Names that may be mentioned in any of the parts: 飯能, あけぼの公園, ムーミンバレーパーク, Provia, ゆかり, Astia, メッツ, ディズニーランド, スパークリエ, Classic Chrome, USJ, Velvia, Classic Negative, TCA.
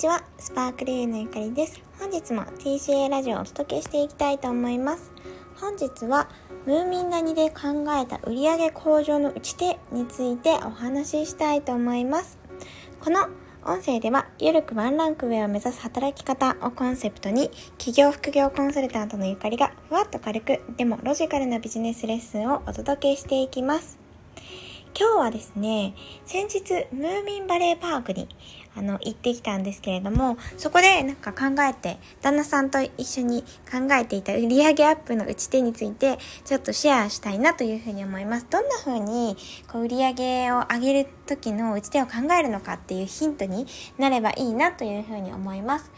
ちは、スパークリエのゆかりです。本日も TCA ラジオをお届けしていきたいと思います。本日はムーミン谷で考えた売上向上の打ち手についてお話ししたいと思います。この音声ではゆるくワンランク上を目指す働き方をコンセプトに、企業副業コンサルタントのゆかりがふわっと軽くでもロジカルなビジネスレッスンをお届けしていきます。今日はですね、先日ムーミンバレーパークに行ってきたんですけれども、そこでなんか考えて、旦那さんと一緒に考えていた売上アップの打ち手についてちょっとシェアしたいなというふうに思います。どんなふうに売上を上げる時の打ち手を考えるのかっていうヒントになればいいなというふうに思います。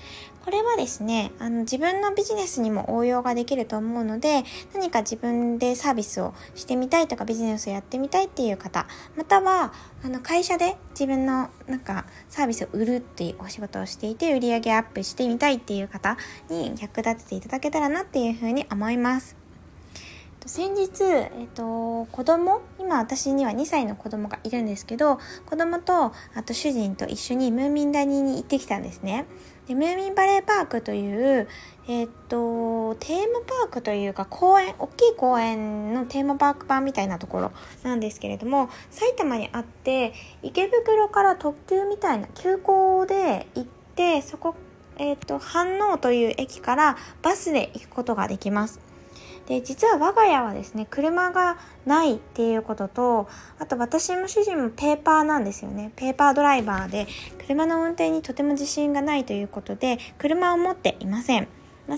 これはですね、自分のビジネスにも応用ができると思うので、何か自分でサービスをしてみたいとかビジネスをやってみたいっていう方、または会社で自分のなんかサービスを売るっていうお仕事をしていて売上アップしてみたいっていう方に役立てていただけたらなっていうふうに思います。先日、今私には2歳の子供がいるんですけど、子供とあと主人と一緒にムーミン谷に行ってきたんですね。で、ムーミンバレーパークという、テーマパークというか公園、大きい公園のテーマパーク版みたいなところなんですけれども、埼玉にあって池袋から特急みたいな急行で行って、そこ、飯能という駅からバスで行くことができます。で、実は我が家はですね、車がないっていうことと、あと私も主人もペーパーなんですよね。ペーパードライバーで、車の運転にとても自信がないということで車を持っていません。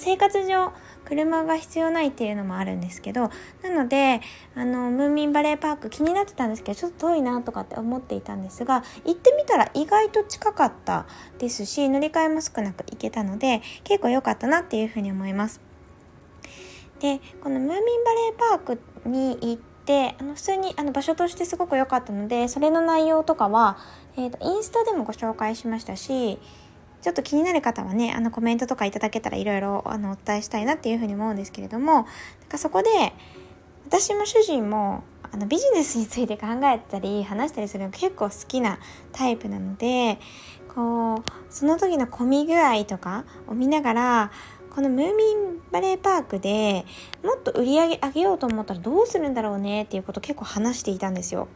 生活上車が必要ないっていうのもあるんですけど、なのでムーミンバレーパーク気になってたんですけど、ちょっと遠いなとかって思っていたんですが、行ってみたら意外と近かったですし、乗り換えも少なく行けたので結構良かったなっていうふうに思います。で、このムーミンバレーパークに行って、普通に場所としてすごく良かったので、それの内容とかは、インスタでもご紹介しましたし、ちょっと気になる方はね、コメントとかいただけたらいろいろお伝えしたいなっていうふうに思うんですけれども、なんかそこで私も主人もビジネスについて考えたり話したりするのが結構好きなタイプなので、こうその時の混み具合とかを見ながら、このムーミンバレーパークでもっと売り上げ上げようと思ったらどうするんだろうねっていうことを結構話していたんですよ。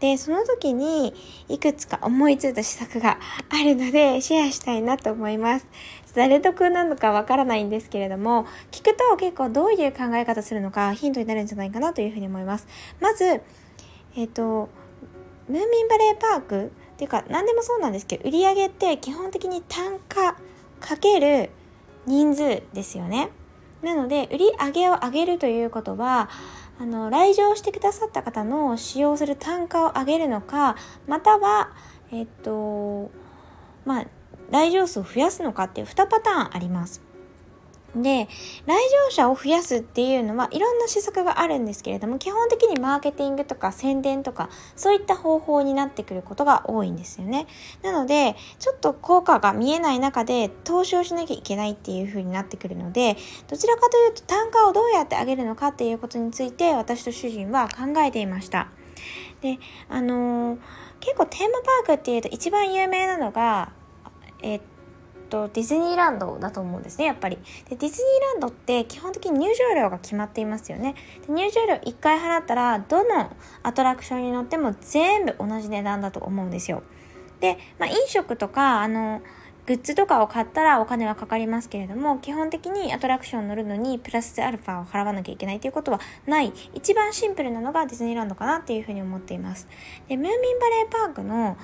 で、その時にいくつか思いついた施策があるのでシェアしたいなと思います。誰得なのかわからないんですけれども、聞くと結構どういう考え方するのかヒントになるんじゃないかなというふうに思います。まず、ムーミンバレーパークっていうか何でもそうなんですけど、売り上げって基本的に単価かける人数ですよね。なので売り上げを上げるということは、来場してくださった方の使用する単価を上げるのか、または来場数を増やすのかっていう2パターンあります。で、来場者を増やすっていうのはいろんな施策があるんですけれども、基本的にマーケティングとか宣伝とかそういった方法になってくることが多いんですよね。なのでちょっと効果が見えない中で投資をしなきゃいけないっていう風になってくるので、どちらかというと単価をどうやって上げるのかっていうことについて私と主人は考えていました。で、結構テーマパークっていうと一番有名なのがディズニーランドだと思うんですね、やっぱり。で、ディズニーランドって基本的に入場料が決まっていますよね。で、入場料1回払ったらどのアトラクションに乗っても全部同じ値段だと思うんですよ。で、飲食とかグッズとかを買ったらお金はかかりますけれども、基本的にアトラクションに乗るのにプラスアルファを払わなきゃいけないということはない、一番シンプルなのがディズニーランドかなっていうふうに思っています。で、ムーミンバレーパークの、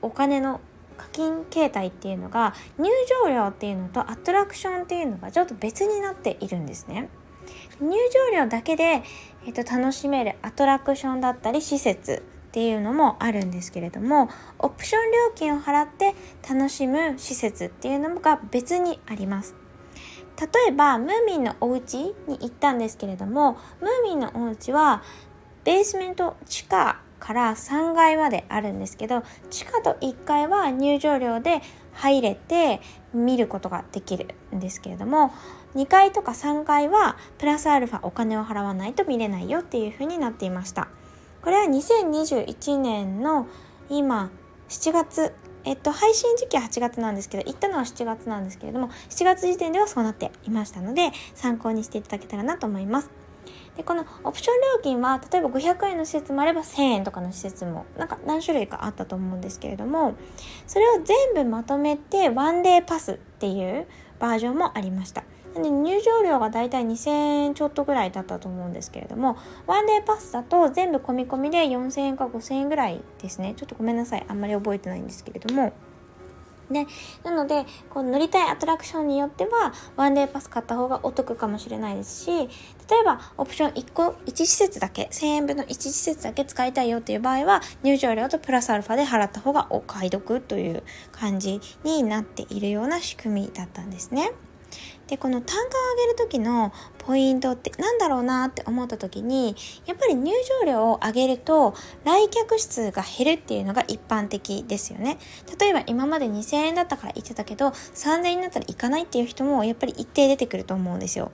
お金の課金形態っていうのが、入場料っていうのとアトラクションっていうのがちょっと別になっているんですね。入場料だけで、楽しめるアトラクションだったり施設っていうのもあるんですけれども、オプション料金を払って楽しむ施設っていうのが別にあります。例えばムーミンのお家に行ったんですけれども、ムーミンのお家はベースメント地下から3階まであるんですけど、地下と1階は入場料で入れて見ることができるんですけれども、2階とか3階はプラスアルファお金を払わないと見れないよっていう風になっていました。これは2021年の今7月配信時期は8月なんですけど、行ったのは7月なんですけれども、7月時点ではそうなっていましたので、参考にしていただけたらなと思います。で、このオプション料金は例えば500円の施設もあれば1000円とかの施設もなんか何種類かあったと思うんですけれども、それを全部まとめてワンデーパスっていうバージョンもありました。で、入場料がだいたい2000円ちょっとぐらいだったと思うんですけれども、ワンデーパスだと全部込み込みで4000円か5000円ぐらいですね。ちょっとごめんなさい、あんまり覚えてないんですけれども、で、なのでこう乗りたいアトラクションによってはワンデーパス買った方がお得かもしれないですし、例えばオプション1施設だけ、1000円分の1施設だけ使いたいよという場合は、入場料とプラスアルファで払った方がお買い得という感じになっているような仕組みだったんですね。で、この単価を上げる時のポイントってなんだろうなって思った時に、やっぱり入場料を上げると来客数が減るっていうのが一般的ですよね。例えば今まで2000円だったから行ってたけど、3000円になったら行かないっていう人もやっぱり一定出てくると思うんですよ。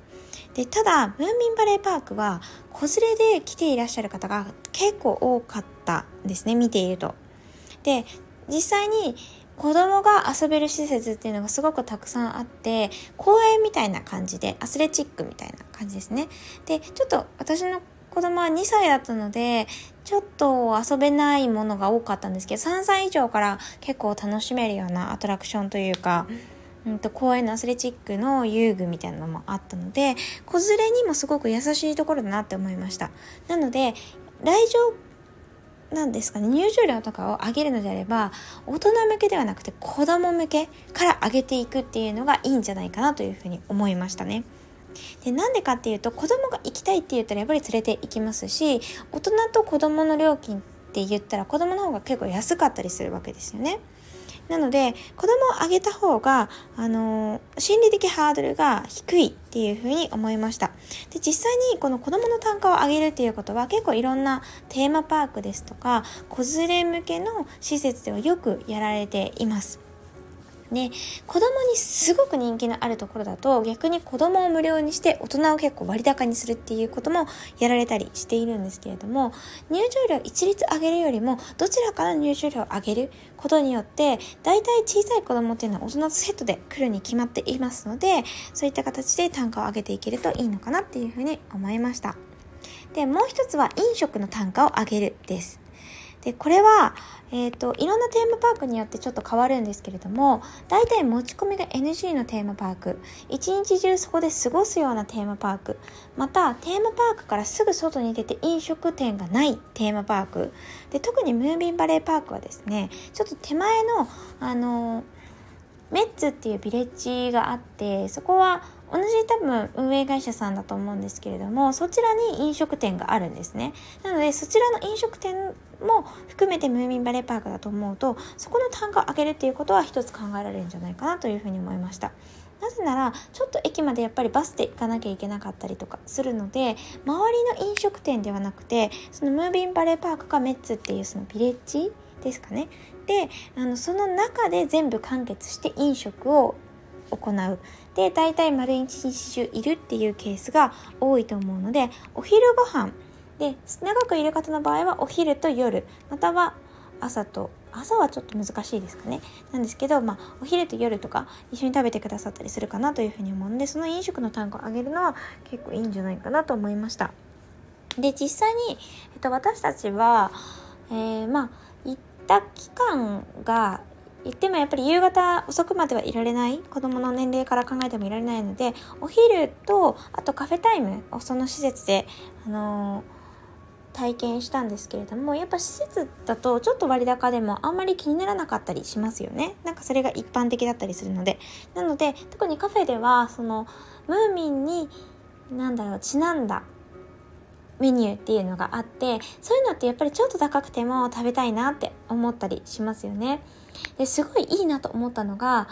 で、ただムーミンバレーパークは子連れで来ていらっしゃる方が結構多かったですね、見ていると。で、実際に子供が遊べる施設っていうのがすごくたくさんあって、公園みたいな感じでアスレチックみたいな感じですね。で、ちょっと私の子供は2歳だったのでちょっと遊べないものが多かったんですけど、3歳以上から結構楽しめるようなアトラクションというか、公園のアスレチックの遊具みたいなのもあったので、子連れにもすごく優しいところだなって思いました。なのでなんですかね、入場料とかを上げるのであれば、大人向けではなくて子供向けから上げていくっていうのがいいんじゃないかなというふうに思いましたね。で、なんでかっていうと、子供が行きたいって言ったらやっぱり連れて行きますし、大人と子供の料金って言ったら子供の方が結構安かったりするわけですよね。なので子供を上げた方が、心理的ハードルが低いっていうふうに思いました。で、実際にこの子供の単価を上げるっていうことは結構いろんなテーマパークですとか子連れ向けの施設ではよくやられています。で、子供にすごく人気のあるところだと逆に子供を無料にして大人を結構割高にするっていうこともやられたりしているんですけれども、入場料一律上げるよりもどちらかの入場料を上げることによって、だいたい小さい子供っていうのは大人とセットで来るに決まっていますので、そういった形で単価を上げていけるといいのかなっていうふうに思いました。で、もう一つは飲食の単価を上げるです。で、これは、いろんなテーマパークによってちょっと変わるんですけれども、大体持ち込みが NG のテーマパーク、一日中そこで過ごすようなテーマパーク、またテーマパークからすぐ外に出て飲食店がないテーマパークで、特にムーミンバレーパークはですね、ちょっと手前の、メッツっていうビレッジがあって、そこは同じ多分運営会社さんだと思うんですけれども、そちらに飲食店があるんですね。なのでそちらの飲食店も含めてムーミンバレーパークだと思うと、そこの単価を上げるっていうことは一つ考えられるんじゃないかなというふうに思いました。なぜならちょっと駅までやっぱりバスで行かなきゃいけなかったりとかするので、周りの飲食店ではなくて、そのムーミンバレーパークかメッツっていうそのビレッジですかね。で、その中で全部完結して飲食を行う。で、大体丸一日中いるっていうケースが多いと思うので、お昼ご飯で長くいる方の場合はお昼と夜、または朝はちょっと難しいですかね、なんですけど、お昼と夜とか一緒に食べてくださったりするかなというふうに思うので、その飲食の単価を上げるのは結構いいんじゃないかなと思いました。で、実際に、私たちは、行った期間が言ってもやっぱり夕方遅くまではいられない、子どもの年齢から考えてもいられないので、お昼とあとカフェタイムをその施設で、体験したんですけれども、やっぱ施設だとちょっと割高でもあんまり気にならなかったりしますよね。なんかそれが一般的だったりするので、なので特にカフェではそのムーミンにちなんだメニューっていうのがあって、そういうのってやっぱりちょっと高くても食べたいなって思ったりしますよね。ですごいいいなと思ったのが、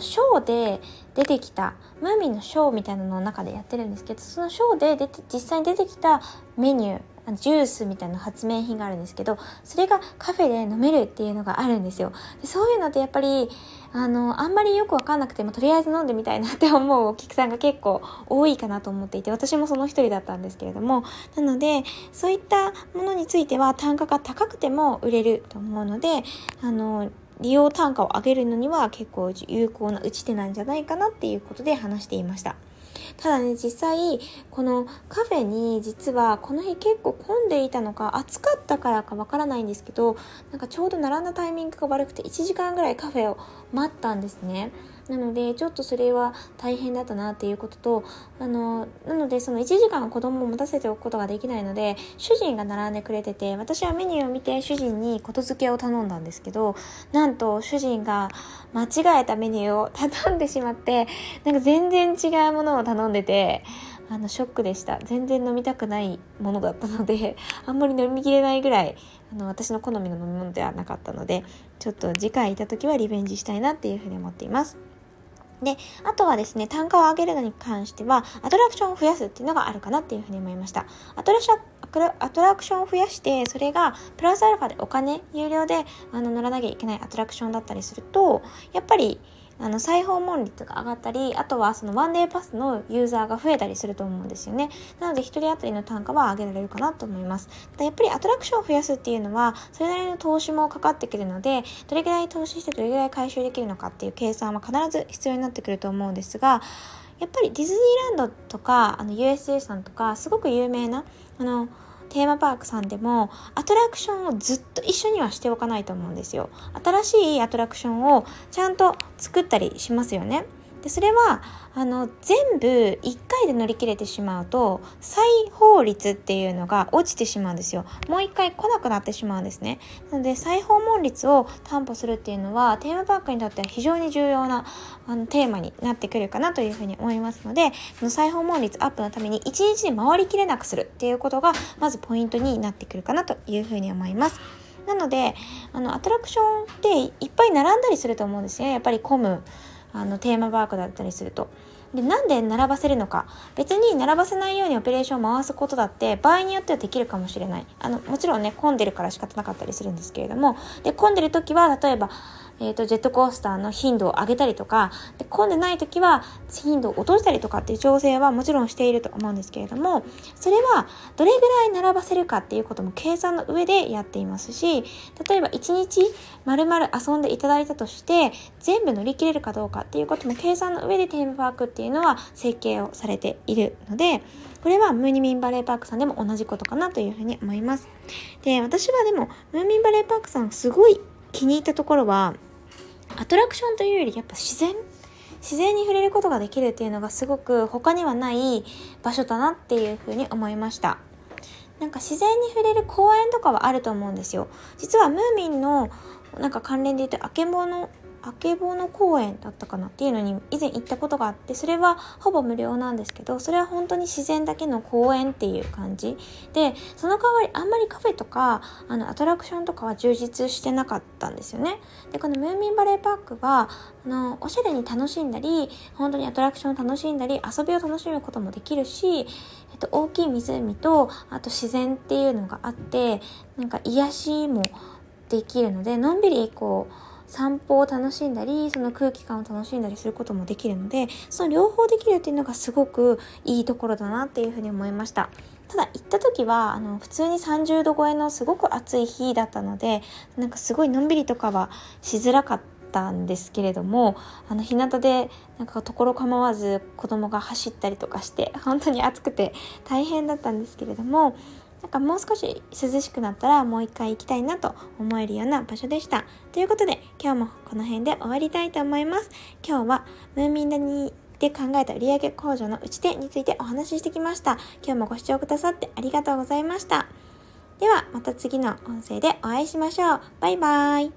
ショーで出てきたムーミンのショーみたいなのを中でやってるんですけど、そのショーで実際に出てきたメニュー、ジュースみたいな発明品があるんですけど、それがカフェで飲めるっていうのがあるんですよ。で、そういうのってやっぱりあんまりよく分かんなくてもとりあえず飲んでみたいなって思うお客さんが結構多いかなと思っていて、私もその一人だったんですけれども、なのでそういったものについては単価が高くても売れると思うので、利用単価を上げるのには結構有効な打ち手なんじゃないかなっていうことで話していました。ただね、実際このカフェに実はこの日結構混んでいたのか暑かったからかわからないんですけど、なんかちょうど並んだタイミングが悪くて1時間ぐらいカフェを待ったんですね。なのでちょっとそれは大変だったなっていうことと、なのでその1時間子供を持たせておくことができないので主人が並んでくれてて、私はメニューを見て主人にことづけを頼んだんですけど、なんと主人が間違えたメニューを頼んでしまって、なんか全然違うものを頼んでて、ショックでした。全然飲みたくないものだったのであんまり飲みきれないぐらい私の好みの飲み物ではなかったので、ちょっと次回いた時はリベンジしたいなっていうふうに思っています。で、あとはですね、単価を上げるのに関してはアトラクションを増やすっていうのがあるかなっていうふうに思いました。アトラクションを増やして、それがプラスアルファでお金有料で乗らなきゃいけないアトラクションだったりすると、やっぱり再訪問率が上がったり、あとはそのワンデーパスのユーザーが増えたりすると思うんですよね。なので1人当たりの単価は上げられるかなと思います。ただやっぱりアトラクションを増やすっていうのはそれなりの投資もかかってくるので、どれぐらい投資してどれぐらい回収できるのかっていう計算は必ず必要になってくると思うんですが、やっぱりディズニーランドとかUSJ さんとかすごく有名なテーマパークさんでもアトラクションをずっと一緒にはしておかないと思うんですよ。新しいアトラクションをちゃんと作ったりしますよね。で、それは全部1回で乗り切れてしまうと再訪率っていうのが落ちてしまうんですよ。もう1回来なくなってしまうんですね。なので再訪問率を担保するっていうのはテーマパークにとっては非常に重要なテーマになってくるかなというふうに思いますので、その再訪問率アップのために1日で回りきれなくするっていうことがまずポイントになってくるかなというふうに思います。なのでアトラクションっていっぱい並んだりすると思うんですよね。やっぱり混むテーマパークだったりすると。で、なんで並ばせるのか。別に並ばせないようにオペレーションを回すことだって場合によってはできるかもしれない。もちろんね、混んでるから仕方なかったりするんですけれども、で、混んでる時は例えば、ジェットコースターの頻度を上げたりとかで、混んでない時は頻度を落としたりとかっていう調整はもちろんしていると思うんですけれども、それはどれぐらい並ばせるかっていうことも計算の上でやっていますし、例えば1日丸々遊んでいただいたとして全部乗り切れるかどうかっていうことも計算の上でテーマパークっていうのは設計をされているので、これはムーミンバレーパークさんでも同じことかなというふうに思います。で、私はでもムーミンバレーパークさんすごい気に入ったところは、アトラクションというよりやっぱ自然に触れることができるっていうのがすごく他にはない場所だなっていうふうに思いました。なんか自然に触れる公園とかはあると思うんですよ。実はムーミンのなんか関連で言うとあけぼの公園だったかなっていうのに以前行ったことがあって、それはほぼ無料なんですけど、それは本当に自然だけの公園っていう感じで、その代わりあんまりカフェとかアトラクションとかは充実してなかったんですよね。で、このムーミンバレーパークはおしゃれに楽しんだり、本当にアトラクションを楽しんだり遊びを楽しむこともできるし、大きい湖とあと自然っていうのがあって、なんか癒しもできるので、のんびりこう散歩を楽しんだり、その空気感を楽しんだりすることもできるので、その両方できるっていうのがすごくいいところだなっていうふうに思いました。ただ行った時は普通に30度超えのすごく暑い日だったので、なんかすごいのんびりとかはしづらかったんですけれども、日向でなんか所構わず子供が走ったりとかして本当に暑くて大変だったんですけれども、なんかもう少し涼しくなったらもう一回行きたいなと思えるような場所でした。ということで今日もこの辺で終わりたいと思います。今日はムーミン谷で考えた売上向上の打ち手についてお話ししてきました。今日もご視聴くださってありがとうございました。ではまた次の音声でお会いしましょう。バイバイ。